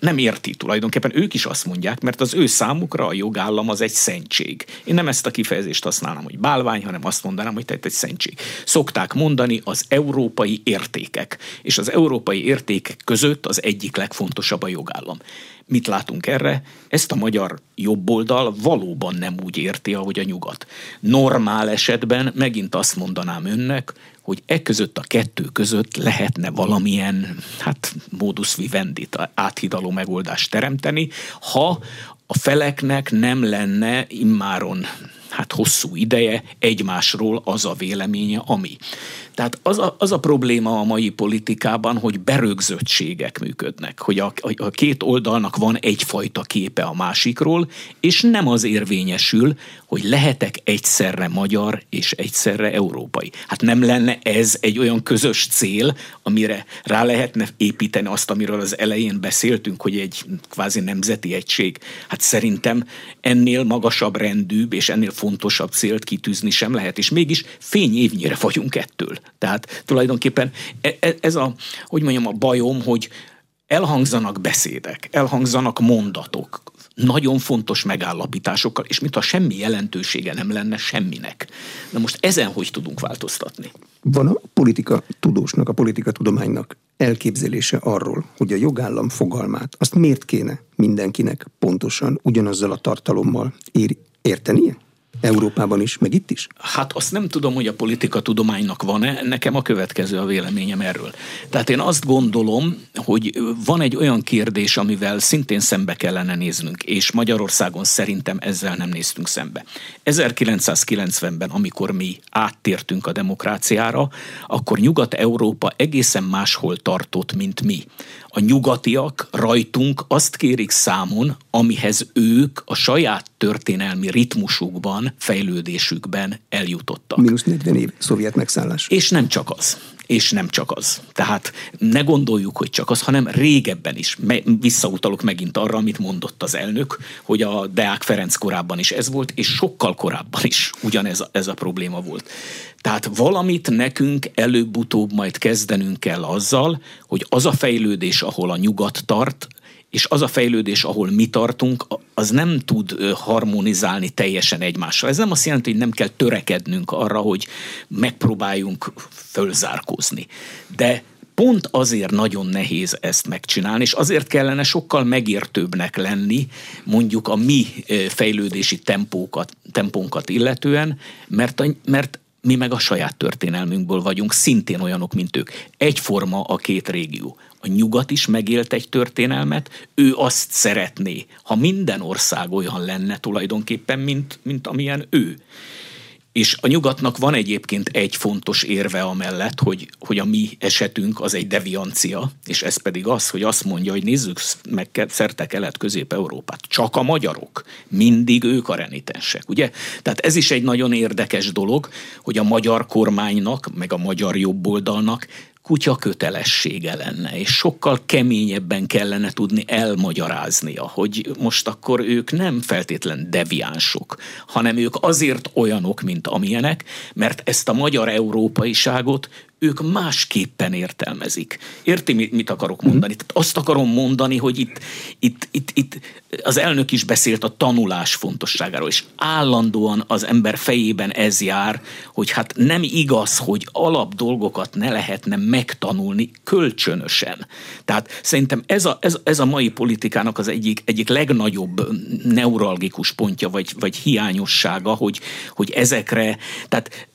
nem érti tulajdonképpen. Ők is azt mondják, mert az ő számukra a jogállam az egy szentség. Én nem ezt a kifejezést használnám, hogy bálvány, hanem azt mondanám, hogy tehát egy szentség. Szokták mondani az európai értékek, és az európai értékek között az egyik legfontosabb a jogállam. Mit látunk erre? Ezt a magyar jobboldal valóban nem úgy érti, ahogy a nyugat. Normál esetben megint azt mondanám önnek, hogy között a kettő között lehetne valamilyen modus vivendi, áthidaló megoldást teremteni, ha a feleknek nem lenne immáron hosszú ideje egymásról az a véleménye, ami. Tehát az a probléma a mai politikában, hogy berögzöttségek működnek, hogy a két oldalnak van egyfajta képe a másikról, és nem az érvényesül, hogy lehetek egyszerre magyar és egyszerre európai. Nem lenne ez egy olyan közös cél, amire rá lehetne építeni azt, amiről az elején beszéltünk, hogy egy kvázi nemzeti egység. Szerintem ennél magasabb rendűbb és ennél fontosabb célt kitűzni sem lehet, és mégis fényévnyire vagyunk ettől. Tehát tulajdonképpen ez a bajom, hogy elhangzanak beszédek, elhangzanak mondatok, nagyon fontos megállapításokkal, és mintha semmi jelentősége nem lenne semminek. Na most ezen hogy tudunk változtatni? Van a politika tudósnak, a politika tudománynak elképzelése arról, hogy a jogállam fogalmát, azt miért kéne mindenkinek pontosan ugyanazzal a tartalommal értenie? Európában is, meg itt is? Azt nem tudom, hogy a politika tudománynak van-e, nekem a következő a véleményem erről. Tehát én azt gondolom, hogy van egy olyan kérdés, amivel szintén szembe kellene néznünk, és Magyarországon szerintem ezzel nem néztünk szembe. 1990-ben, amikor mi áttértünk a demokráciára, akkor Nyugat-Európa egészen máshol tartott, mint mi. A nyugatiak rajtunk azt kérik számon, amihez ők a saját történelmi ritmusukban, fejlődésükben eljutottak. Mínusz 40 év szovjet megszállás. És nem csak az. Tehát ne gondoljuk, hogy csak az, hanem régebben is. Visszautalok megint arra, amit mondott az elnök, hogy a Deák Ferenc korában is ez volt, és sokkal korábban is ugyanez a probléma volt. Tehát valamit nekünk előbb-utóbb majd kezdenünk kell azzal, hogy az a fejlődés, ahol a nyugat tart, és az a fejlődés, ahol mi tartunk, az nem tud harmonizálni teljesen egymással. Ez nem azt jelenti, hogy nem kell törekednünk arra, hogy megpróbáljunk fölzárkózni. De pont azért nagyon nehéz ezt megcsinálni, és azért kellene sokkal megértőbbnek lenni, mondjuk a mi fejlődési tempónkat illetően, mert mi meg a saját történelmünkből vagyunk, szintén olyanok, mint ők. Egyforma a két régió. A nyugat is megélt egy történelmet, ő azt szeretné, ha minden ország olyan lenne tulajdonképpen, mint amilyen ő. És a nyugatnak van egyébként egy fontos érve amellett, hogy a mi esetünk az egy deviancia, és ez pedig az, hogy azt mondja, hogy nézzük meg szerte Kelet-Közép-Európát. Csak a magyarok, mindig ők a renitensek, ugye? Tehát ez is egy nagyon érdekes dolog, hogy a magyar kormánynak, meg a magyar jobboldalnak kutya kötelessége lenne, és sokkal keményebben kellene tudni elmagyaráznia, hogy most akkor ők nem feltétlen deviánsok, hanem ők azért olyanok, mint amilyenek, mert ezt a magyar európaiságot ők másképpen értelmezik. Érti, mit akarok mondani? Tehát azt akarom mondani, hogy itt az elnök is beszélt a tanulás fontosságáról, és állandóan az ember fejében ez jár, hogy nem igaz, hogy alap dolgokat ne lehetne megtanulni kölcsönösen. Tehát szerintem ez a mai politikának az egyik legnagyobb neuralgikus pontja, vagy hiányossága, hogy ezekre, tehát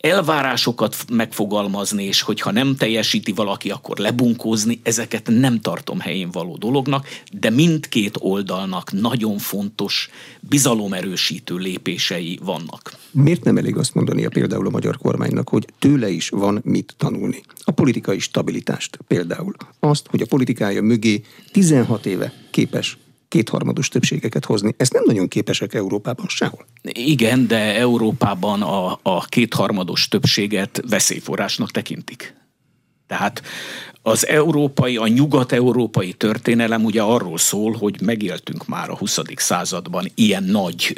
elvárásokat megfogalmazni, és hogyha nem teljesíti valaki, akkor lebunkózni, ezeket nem tartom helyén való dolognak, de mindkét oldalnak nagyon fontos, bizalomerősítő lépései vannak. Miért nem elég azt mondania például a magyar kormánynak, hogy tőle is van mit tanulni? A politikai stabilitást például. Azt, hogy a politikája mögé 16 éve képes kétharmados többségeket hozni. Ezt nem nagyon képesek Európában sehol. Igen, de Európában a kétharmados többséget veszélyforrásnak tekintik. Tehát az európai, a nyugat-európai történelem ugye arról szól, hogy megéltünk már a 20. században ilyen nagy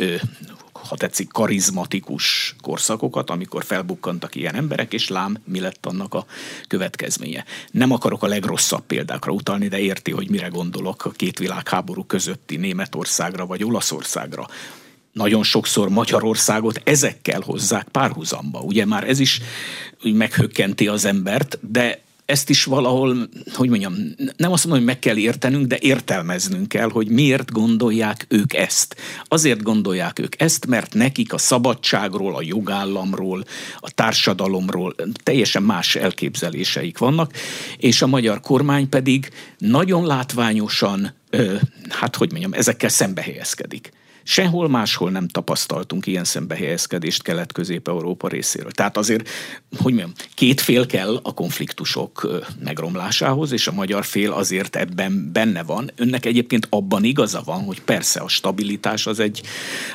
ha tetszik, karizmatikus korszakokat, amikor felbukkantak ilyen emberek, és lám, mi lett annak a következménye. Nem akarok a legrosszabb példákra utalni, de érti, hogy mire gondolok, a két világháború közötti Németországra vagy Olaszországra. Nagyon sokszor Magyarországot ezekkel hozzák párhuzamba. Ugye már ez is meghökkenti az embert, de ezt is valahol, hogy mondjam, nem azt mondom, hogy meg kell értenünk, de értelmeznünk kell, hogy miért gondolják ők ezt. Azért gondolják ők ezt, mert nekik a szabadságról, a jogállamról, a társadalomról teljesen más elképzeléseik vannak, és a magyar kormány pedig nagyon látványosan, ezekkel szembe helyezkedik. Sehol máshol nem tapasztaltunk ilyen szembehelyezkedést Kelet-Közép-Európa részéről. Tehát azért, két fél kell a konfliktusok megromlásához, és a magyar fél azért ebben benne van. Önnek egyébként abban igaza van, hogy persze a stabilitás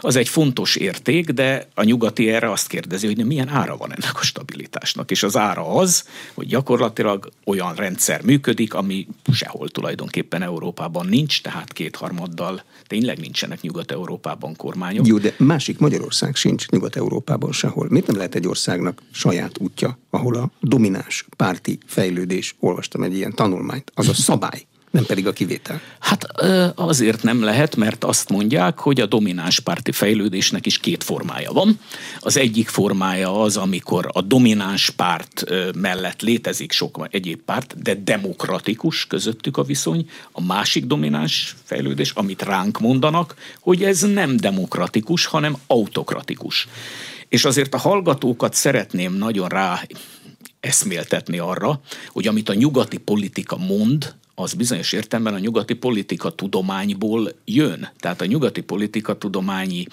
az egy fontos érték, de a nyugati erre azt kérdezi, hogy milyen ára van ennek a stabilitásnak. És az ára az, hogy gyakorlatilag olyan rendszer működik, ami sehol tulajdonképpen Európában nincs, tehát kétharmaddal tényleg nincsenek Nyugat-Európában kormányok. Jó, de másik Magyarország sincs Nyugat-Európában sehol. Miért nem lehet egy országnak saját útja, ahol a domináns párti fejlődés, olvastam egy ilyen tanulmányt, az a szabály, nem pedig a kivétel? Hát azért nem lehet, mert azt mondják, hogy a domináns párti fejlődésnek is két formája van. Az egyik formája az, amikor a domináns párt mellett létezik sok egyéb párt, de demokratikus közöttük a viszony. A másik domináns fejlődés, amit ránk mondanak, hogy ez nem demokratikus, hanem autokratikus. És azért a hallgatókat szeretném nagyon rá eszméltetni arra, hogy amit a nyugati politika mond, az bizonyos értelemben a nyugati politika tudományból jön. Tehát a nyugati politika tudományi,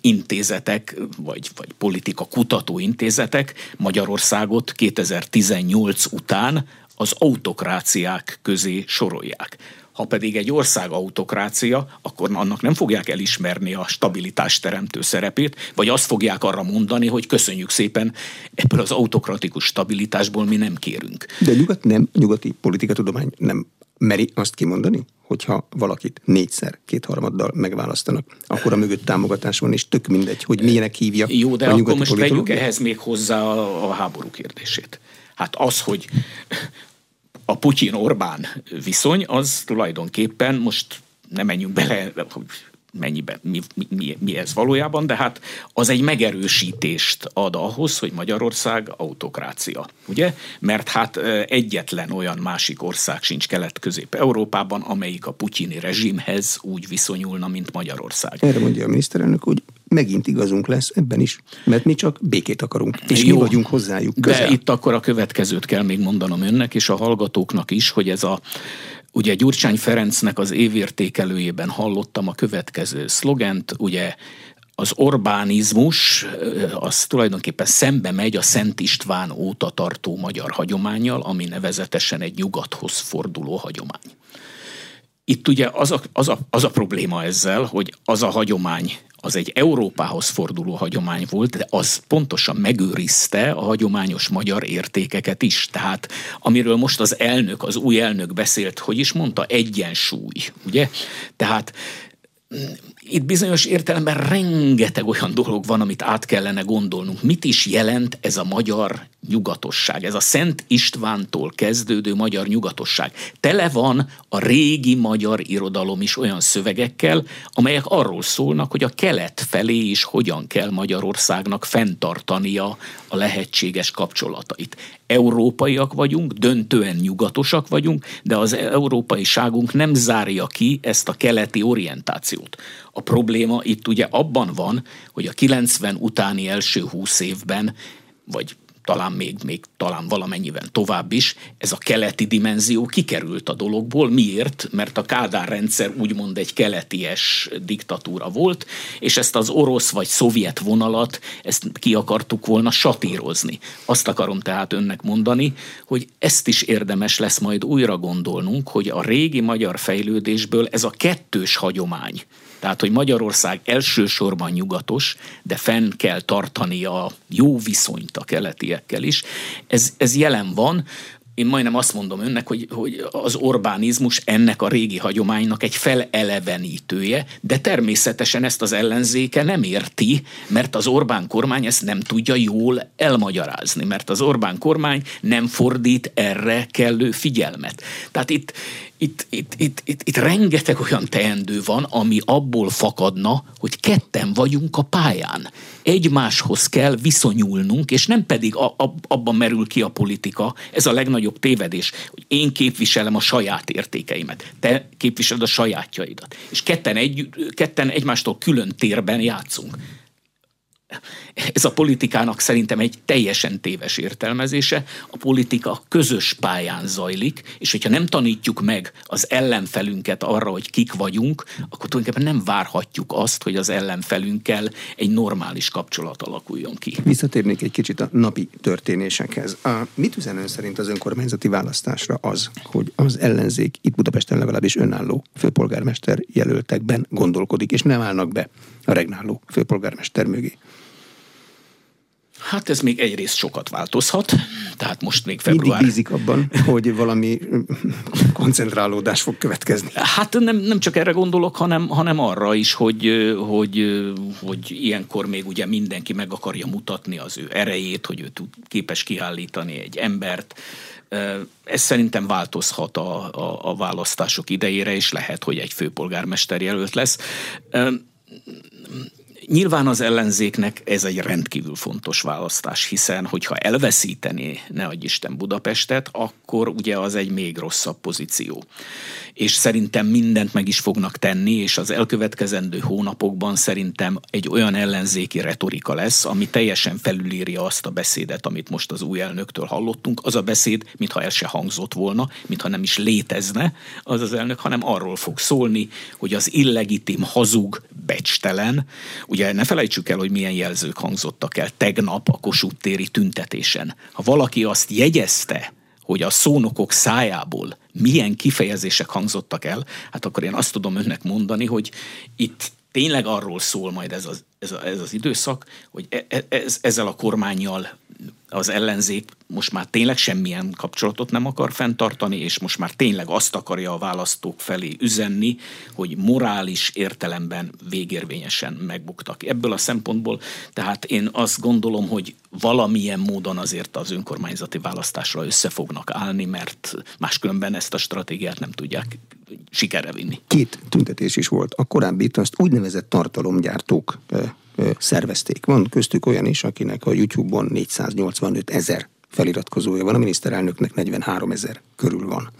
intézetek, vagy politika kutató intézetek Magyarországot 2018 után az autokráciák közé sorolják. Ha pedig egy ország autokrácia, akkor annak nem fogják elismerni a stabilitás teremtő szerepét, vagy azt fogják arra mondani, hogy köszönjük szépen, ebből az autokratikus stabilitásból mi nem kérünk. De nyugati politikatudomány nem meri azt kimondani, hogyha valakit 4-szer kétharmaddal megválasztanak, akkor a mögött támogatás van, és tök mindegy, hogy milyenek hívja a nyugati politikai. Jó, de akkor most vegyük ehhez még hozzá a háború kérdését. Hát az, hogy a Putyin-Orbán viszony, az tulajdonképpen, most nem menjünk bele, hogy mi ez valójában, de hát az egy megerősítést ad ahhoz, hogy Magyarország autokrácia, ugye? Mert hát egyetlen olyan másik ország sincs Kelet-Közép-Európában, amelyik a putyini rezsimhez úgy viszonyulna, mint Magyarország. Erre mondja a miniszterelnök, hogy megint igazunk lesz ebben is, mert mi csak békét akarunk, és jó, mi vagyunk hozzájuk közel. De itt akkor a következőt kell még mondanom önnek, és a hallgatóknak is, hogy ugye Gyurcsány Ferencnek az évértékelőjében hallottam a következő szlogent, ugye az Orbánizmus, az tulajdonképpen szembe megy a Szent István óta tartó magyar hagyománnyal, ami nevezetesen egy nyugathoz forduló hagyomány. Itt ugye az a probléma ezzel, hogy az a hagyomány, az egy Európához forduló hagyomány volt, de az pontosan megőrizte a hagyományos magyar értékeket is. Tehát amiről most az új elnök beszélt, hogy is mondta, egyensúly, ugye? Tehát itt bizonyos értelemben rengeteg olyan dolog van, amit át kellene gondolnunk. Mit is jelent ez a magyar nyugatosság? Ez a Szent Istvántól kezdődő magyar nyugatosság. Tele van a régi magyar irodalom is olyan szövegekkel, amelyek arról szólnak, hogy a kelet felé is hogyan kell Magyarországnak fenntartania a lehetséges kapcsolatait. Európaiak vagyunk, döntően nyugatosak vagyunk, de az európaiságunk nem zárja ki ezt a keleti orientációt. A probléma itt ugye abban van, hogy a 90 utáni első 20 évben, vagy talán még talán valamennyiben tovább is, ez a keleti dimenzió kikerült a dologból. Miért? Mert a Kádár rendszer úgymond egy keleties diktatúra volt, és ezt az orosz vagy szovjet vonalat, ezt ki akartuk volna satírozni. Azt akarom tehát önnek mondani, hogy ezt is érdemes lesz majd újra gondolnunk, hogy a régi magyar fejlődésből ez a kettős hagyomány, tehát, hogy Magyarország elsősorban nyugatos, de fenn kell tartani a jó viszonyt a keletiekkel is. Ez jelen van, Én majdnem azt mondom önnek, hogy az orbánizmus ennek a régi hagyománynak egy felelevenítője, de természetesen ezt az ellenzéke nem érti, mert az Orbán kormány ezt nem tudja jól elmagyarázni, mert az Orbán kormány nem fordít erre kellő figyelmet. Tehát itt rengeteg olyan teendő van, ami abból fakadna, hogy ketten vagyunk a pályán. Egymáshoz kell viszonyulnunk, és nem pedig abban merül ki a politika. Ez a legnagyobb tévedés, hogy én képviselem a saját értékeimet, te képviseled a sajátjaidat. És ketten egymástól külön térben játszunk. Ez a politikának szerintem egy teljesen téves értelmezése. A politika közös pályán zajlik, és hogyha nem tanítjuk meg az ellenfelünket arra, hogy kik vagyunk, akkor tulajdonképpen nem várhatjuk azt, hogy az ellenfelünkkel egy normális kapcsolat alakuljon ki. Visszatérnék egy kicsit a napi történésekhez. Mit üzen ön szerint az önkormányzati választásra az, hogy az ellenzék itt Budapesten legalábbis önálló főpolgármester jelöltekben gondolkodik, és nem állnak be a regnáló főpolgármester mögé? Hát ez még egyrészt sokat változhat, tehát most még február. Mindig bízik abban, hogy valami koncentrálódás fog következni. Hát nem csak erre gondolok, hanem arra is, hogy ilyenkor még ugye mindenki meg akarja mutatni az ő erejét, hogy ő tud, képes kiállítani egy embert. Ez szerintem változhat a választások idejére, és lehet, hogy egy főpolgármester jelölt lesz. Nyilván az ellenzéknek ez egy rendkívül fontos választás, hiszen hogyha elveszítené, ne adj Isten, Budapestet, akkor ugye az egy még rosszabb pozíció. És szerintem mindent meg is fognak tenni, és az elkövetkezendő hónapokban szerintem egy olyan ellenzéki retorika lesz, ami teljesen felülírja azt a beszédet, amit most az új elnöktől hallottunk. Az a beszéd, mintha el se hangzott volna, mintha nem is létezne az az elnök, hanem arról fog szólni, hogy az illegitim, hazug, becstelen. Ugye ne felejtsük el, hogy milyen jelzők hangzottak el tegnap a Kossuth téri tüntetésen. Ha valaki azt jegyezte, hogy a szónokok szájából milyen kifejezések hangzottak el, hát akkor én azt tudom önnek mondani, hogy itt tényleg arról szól majd ez az időszak, hogy ezzel a kormánnyal az ellenzék most már tényleg semmilyen kapcsolatot nem akar fenntartani, és most már tényleg azt akarja a választók felé üzenni, hogy morális értelemben végérvényesen megbuktak. Ebből a szempontból tehát én azt gondolom, hogy valamilyen módon azért az önkormányzati választásra össze fognak állni, mert máskülönben ezt a stratégiát nem tudják sikerre vinni. Két tüntetés is volt. A korábbi azt úgynevezett tartalomgyártók szervezték. Van köztük olyan is, akinek a YouTube-on 485 000 feliratkozója van, a miniszterelnöknek 43 000 körül van.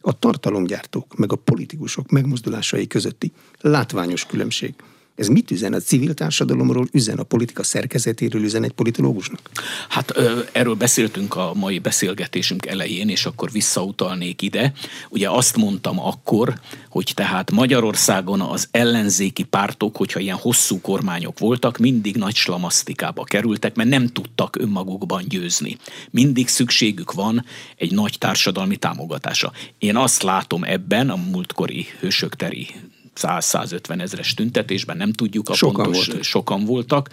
A tartalomgyártók meg a politikusok megmozdulásai közötti látványos különbség. Ez mit üzen a civil társadalomról, üzen a politika szerkezetéről, üzen egy politológusnak? Hát erről beszéltünk a mai beszélgetésünk elején, és akkor visszautalnék ide. Ugye azt mondtam akkor, hogy tehát Magyarországon az ellenzéki pártok, hogyha ilyen hosszú kormányok voltak, mindig nagy slamasztikába kerültek, mert nem tudtak önmagukban győzni. Mindig szükségük van egy nagy társadalmi támogatása. Én azt látom ebben a múltkori hősökteri 100-150 000-es tüntetésben, nem tudjuk a sokan voltak,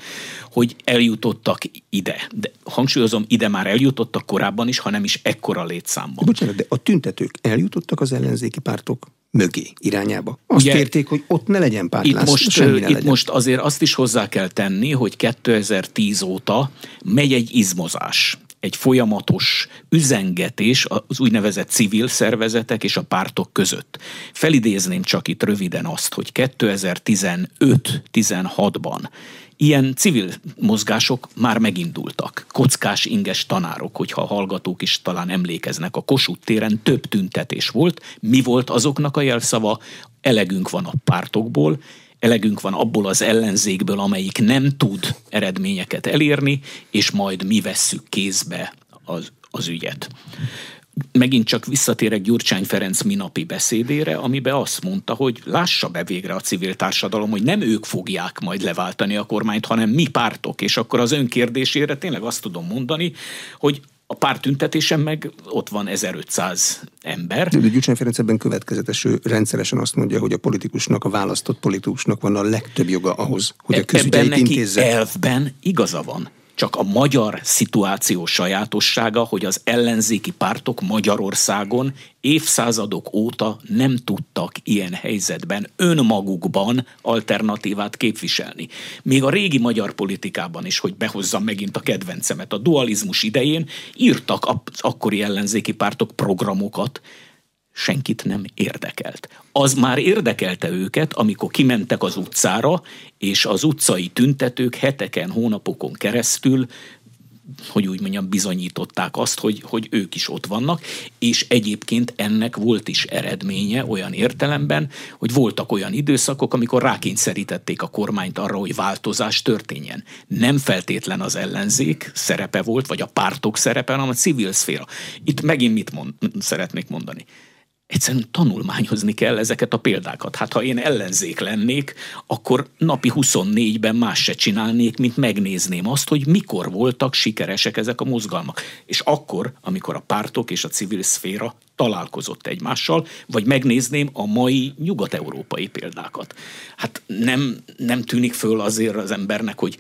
hogy eljutottak ide. De hangsúlyozom, ide már eljutottak korábban is, ha nem is ekkora létszámban. Bocsánat, de a tüntetők eljutottak az ellenzéki pártok mögé, irányába. Azt kérték, hogy ott ne legyen pártlás. Itt most azért azt is hozzá kell tenni, hogy 2010 óta megy egy izmozás, egy folyamatos üzengetés az úgynevezett civil szervezetek és a pártok között. Felidézném csak itt röviden azt, hogy 2015-16-ban ilyen civil mozgások már megindultak. Kockás inges tanárok, hogyha a hallgatók is talán emlékeznek, a Kossuth téren több tüntetés volt. Mi volt azoknak a jelszava? Elegünk van a pártokból, elegünk van abból az ellenzékből, amelyik nem tud eredményeket elérni, és majd mi vesszük kézbe az ügyet. Megint csak visszatérek Gyurcsány Ferenc minapi beszédére, amiben azt mondta, hogy lássa be végre a civil társadalom, hogy nem ők fogják majd leváltani a kormányt, hanem mi pártok. És akkor az önkérdésére tényleg azt tudom mondani, hogy a pártüntetésen meg ott van 1500 ember. De Gyurcsány Ferenc ebben következetes, ő rendszeresen azt mondja, hogy a politikusnak, a választott politikusnak van a legtöbb joga ahhoz, hogy a közügyeit intézze. Elvben igaza van. Csak a magyar szituáció sajátossága, hogy az ellenzéki pártok Magyarországon évszázadok óta nem tudtak ilyen helyzetben önmagukban alternatívát képviselni. Még a régi magyar politikában is, hogy behozzam megint a kedvencemet, a dualizmus idején írtak az akkori ellenzéki pártok programokat, senkit nem érdekelt. Az már érdekelte őket, amikor kimentek az utcára, és az utcai tüntetők heteken, hónapokon keresztül, hogy úgy mondjam, bizonyították azt, hogy ők is ott vannak, és egyébként ennek volt is eredménye olyan értelemben, hogy voltak olyan időszakok, amikor rákényszerítették a kormányt arra, hogy változás történjen. Nem feltétlen az ellenzék szerepe volt, vagy a pártok szerepe, hanem a civil szféra. Itt megint mit szeretnék mondani? Egyszerűen tanulmányozni kell ezeket a példákat. Hát ha én ellenzék lennék, akkor napi 24-ben más se csinálnék, mint megnézném azt, hogy mikor voltak sikeresek ezek a mozgalmak. És akkor, amikor a pártok és a civil szféra találkozott egymással, vagy megnézném a mai nyugat-európai példákat. Hát nem tűnik föl azért az embernek, hogy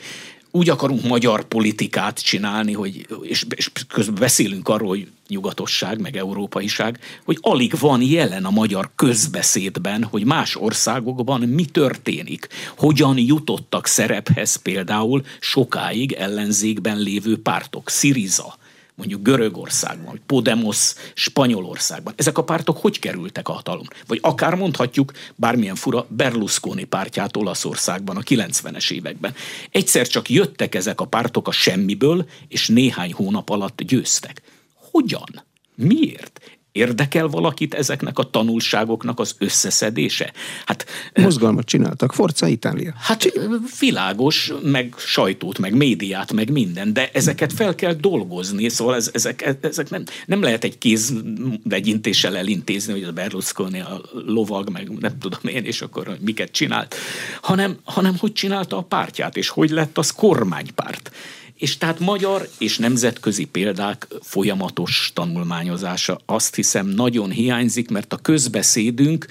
úgy akarunk magyar politikát csinálni, hogy, és közben beszélünk arról, hogy nyugatosság, meg európaiság, hogy alig van jelen a magyar közbeszédben, hogy más országokban mi történik, hogyan jutottak szerephez például sokáig ellenzékben lévő pártok. Sziriza, mondjuk Görögországban, vagy Podemos Spanyolországban. Ezek a pártok hogy kerültek a hatalomra? Vagy akár mondhatjuk, bármilyen fura, Berlusconi pártját Olaszországban a 90-es években. Egyszer csak jöttek ezek a pártok a semmiből, és néhány hónap alatt győztek. Hogyan? Miért? Érdekel valakit ezeknek a tanulságoknak az összeszedése? Hát, mozgalmat csináltak, Forza Italia. Hát világos, meg sajtót, meg médiát, meg minden, de ezeket fel kell dolgozni, szóval ezek nem lehet egy kézdegyintéssel elintézni, hogy a Berlusconi a lovag, meg nem tudom én, és akkor miket csinált, hanem hogy csinálta a pártját, és hogy lett az kormánypárt. És tehát magyar és nemzetközi példák folyamatos tanulmányozása azt hiszem nagyon hiányzik, mert a közbeszédünk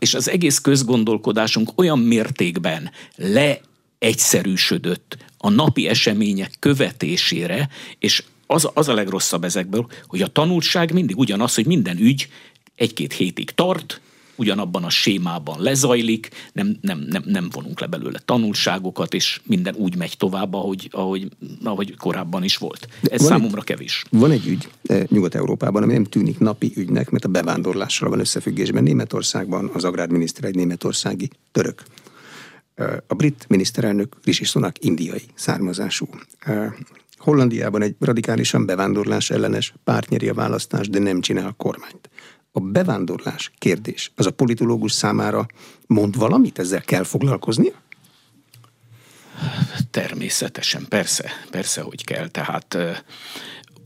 és az egész közgondolkodásunk olyan mértékben leegyszerűsödött a napi események követésére, és az a legrosszabb ezekből, hogy a tanulság mindig ugyanaz, hogy minden ügy egy-két hétig tart, ugyanabban a sémában lezajlik, nem vonunk le belőle tanulságokat, és minden úgy megy tovább, ahogy korábban is volt. Ez számomra kevés. Van egy ügy Nyugat-Európában, ami nem tűnik napi ügynek, mert a bevándorlással van összefüggésben. Németországban az agrárminiszter egy németországi török. A brit miniszterelnök Rishi Sunak indiai származású. Hollandiában egy radikálisan bevándorlás ellenes párt nyeri a választást, de nem csinál a kormányt. A bevándorlás kérdés, az a politológus számára mond valamit? Ezzel kell foglalkoznia? Természetesen, persze, hogy kell. Tehát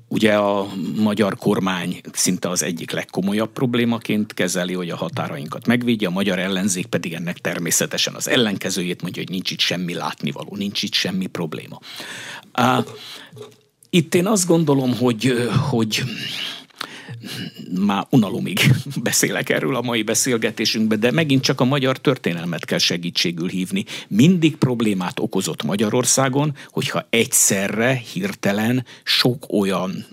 ugye a magyar kormány szinte az egyik legkomolyabb problémaként kezeli, hogy a határainkat megvédje, a magyar ellenzék pedig ennek természetesen az ellenkezőjét mondja, hogy nincs itt semmi látnivaló, nincs itt semmi probléma. Itt én azt gondolom, hogy már unalomig beszélek erről a mai beszélgetésünkben, de megint csak a magyar történelmet kell segítségül hívni. Mindig problémát okozott Magyarországon, hogyha egyszerre, hirtelen sok olyan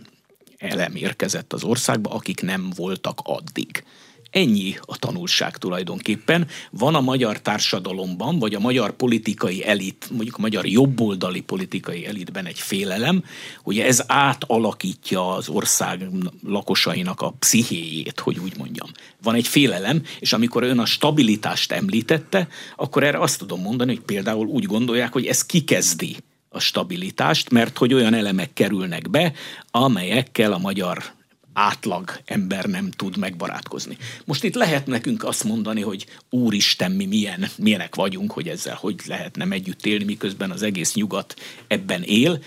elem érkezett az országba, akik nem voltak addig. Ennyi a tanulság tulajdonképpen. Van a magyar társadalomban, vagy a magyar politikai elit, mondjuk a magyar jobboldali politikai elitben egy félelem, hogy ez átalakítja az ország lakosainak a pszichéjét, hogy úgy mondjam. Van egy félelem, és amikor ön a stabilitást említette, akkor erre azt tudom mondani, hogy például úgy gondolják, hogy ez kikezdi a stabilitást, mert hogy olyan elemek kerülnek be, amelyekkel a magyar átlag ember nem tud megbarátkozni. Most itt lehet nekünk azt mondani, hogy úristen, mi milyenek vagyunk, hogy ezzel hogy lehetne együtt élni, miközben az egész nyugat ebben él,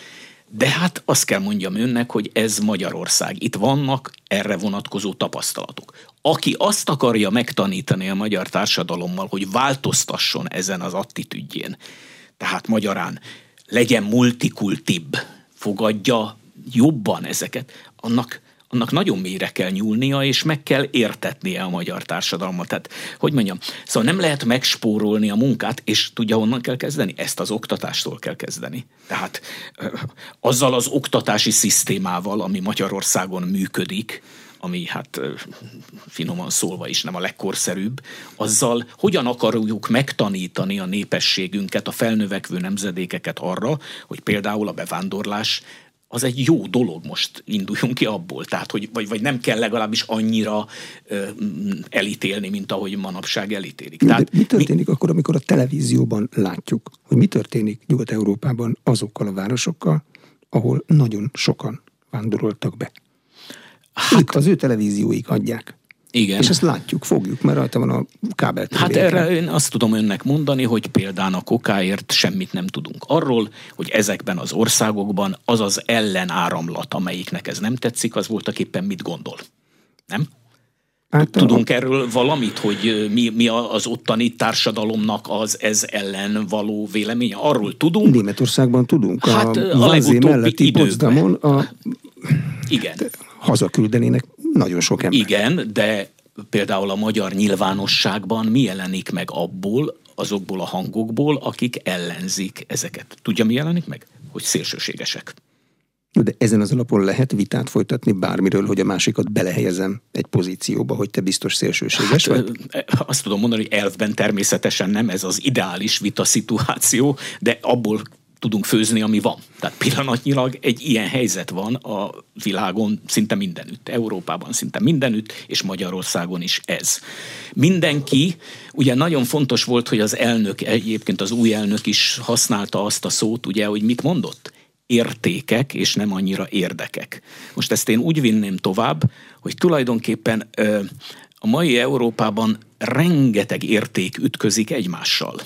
de hát azt kell mondjam önnek, hogy ez Magyarország. Itt vannak erre vonatkozó tapasztalatok. Aki azt akarja megtanítani a magyar társadalommal, hogy változtasson ezen az attitűdjén, tehát magyarán legyen multikultibb, fogadja jobban ezeket, annak annak nagyon mélyre kell nyúlnia, és meg kell értetnie a magyar társadalmat. Tehát, hogy mondjam, szóval nem lehet megspórolni a munkát, és tudja, honnan kell kezdeni? Ezt az oktatástól kell kezdeni. Tehát azzal az oktatási szisztémával, ami Magyarországon működik, ami hát finoman szólva is nem a legkorszerűbb, azzal hogyan akarjuk megtanítani a népességünket, a felnövekvő nemzedékeket arra, hogy például a bevándorlás az egy jó dolog, most induljunk ki abból, tehát, hogy vagy nem kell legalábbis annyira elítélni, mint ahogy manapság elítélik. Tehát, mi történik akkor, amikor a televízióban látjuk, hogy mi történik Nyugat-Európában azokkal a városokkal, ahol nagyon sokan vándoroltak be? Hát, ők az ő televízióik adják. Igen. És ezt látjuk, fogjuk, mert rajta van a kábel. Hát erre én azt tudom önnek mondani, hogy például a kokáért semmit nem tudunk arról, hogy ezekben az országokban az az ellenáramlat, amelyiknek ez nem tetszik, az voltak éppen mit gondol. Nem? Hát, tudunk erről valamit, hogy mi az ottani társadalomnak az ez ellen való véleménye? Arról tudunk? Németországban tudunk. Hát a legutóbbi időben. Igen. Hazaküldenének nagyon sok ember. Igen, de például a magyar nyilvánosságban mi jelenik meg azokból a hangokból, akik ellenzik ezeket? Tudja, mi jelenik meg? Hogy szélsőségesek. De ezen az alapon lehet vitát folytatni bármiről, hogy a másikat belehelyezem egy pozícióba, hogy te biztos szélsőséges vagy? Azt tudom mondani, hogy elvben természetesen nem ez az ideális vita szituáció, de abból tudunk főzni, ami van. Tehát pillanatnyilag egy ilyen helyzet van a világon szinte mindenütt, Európában szinte mindenütt, és Magyarországon is ez. Mindenki, ugye nagyon fontos volt, hogy az elnök, egyébként az új elnök is használta azt a szót, ugye, hogy mit mondott? Értékek, és nem annyira érdekek. Most ezt én úgy vinném tovább, hogy tulajdonképpen a mai Európában rengeteg érték ütközik egymással.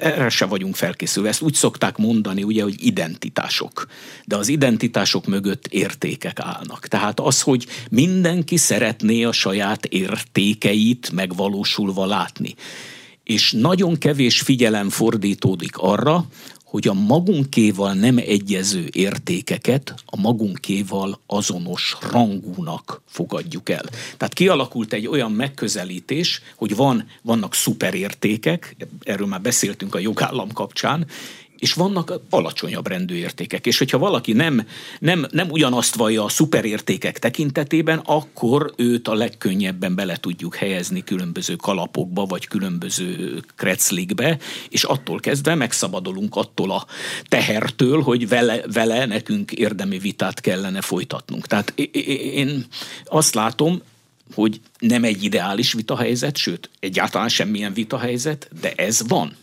Erre se vagyunk felkészülve. Ezt úgy szokták mondani, ugye, hogy identitások. De az identitások mögött értékek állnak. Tehát az, hogy mindenki szeretné a saját értékeit megvalósulva látni. És nagyon kevés figyelem fordítódik arra, hogy a magunkéval nem egyező értékeket a magunkéval azonos rangúnak fogadjuk el. Tehát kialakult egy olyan megközelítés, hogy vannak szuperértékek, erről már beszéltünk a jogállam kapcsán, és vannak alacsonyabb rendű értékek. És hogyha valaki nem ugyanazt vallja a szuperértékek tekintetében, akkor őt a legkönnyebben bele tudjuk helyezni különböző kalapokba, vagy különböző kreclikbe, és attól kezdve megszabadulunk attól a tehertől, hogy vele nekünk érdemi vitát kellene folytatnunk. Tehát én azt látom, hogy nem egy ideális vitahelyzet, sőt, egyáltalán semmilyen vitahelyzet, de ez van.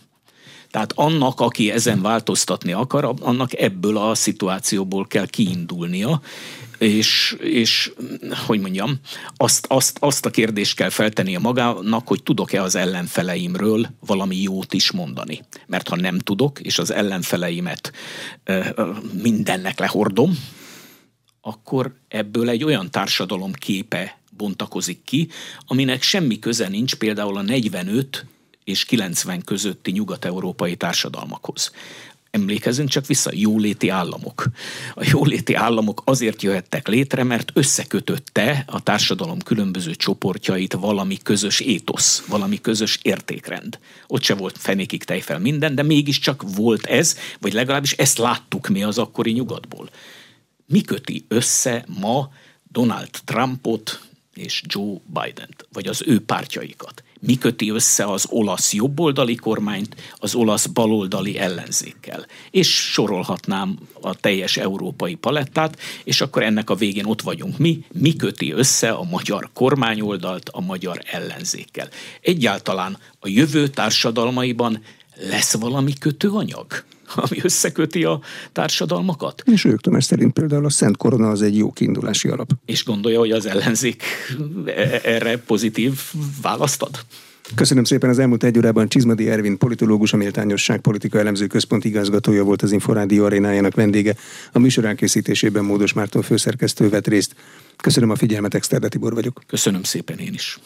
Tehát annak, aki ezen változtatni akar, annak ebből a szituációból kell kiindulnia, és hogy mondjam, azt a kérdést kell feltennie magának, hogy tudok-e az ellenfeleimről valami jót is mondani. Mert ha nem tudok, és az ellenfeleimet mindennek lehordom, akkor ebből egy olyan társadalom képe bontakozik ki, aminek semmi köze nincs például a 45 és 90 közötti nyugat-európai társadalmakhoz. Emlékezzünk csak vissza, jóléti államok. A jóléti államok azért jöhettek létre, mert összekötötte a társadalom különböző csoportjait valami közös étosz, valami közös értékrend. Ott se volt fenékig tejfel minden, de mégiscsak volt ez, vagy legalábbis ezt láttuk mi az akkori nyugatból. Mi köti össze ma Donald Trumpot és Joe Bident, vagy az ő pártjaikat? Mi köti össze az olasz jobboldali kormányt az olasz baloldali ellenzékkel? És sorolhatnám a teljes európai palettát, és akkor ennek a végén ott vagyunk mi köti össze a magyar kormányoldalt a magyar ellenzékkel? Egyáltalán a jövő társadalmaiban lesz valami kötőanyag, ami összeköti a társadalmakat? És ők tömeg szerint például a Szent Korona az egy jó kiindulási alap. És gondolja, hogy az ellenzék erre pozitív választ ad? Köszönöm szépen, az elmúlt egy órában Csizmadia Ervin politológus, a Méltányosság Politikaelemző Központ igazgatója volt az Inforádió arénájának vendége. A műsor elkészítésében Módos Márton főszerkesztő vett részt. Köszönöm a figyelmet, Exterde Tibor vagyok. Köszönöm szépen én is.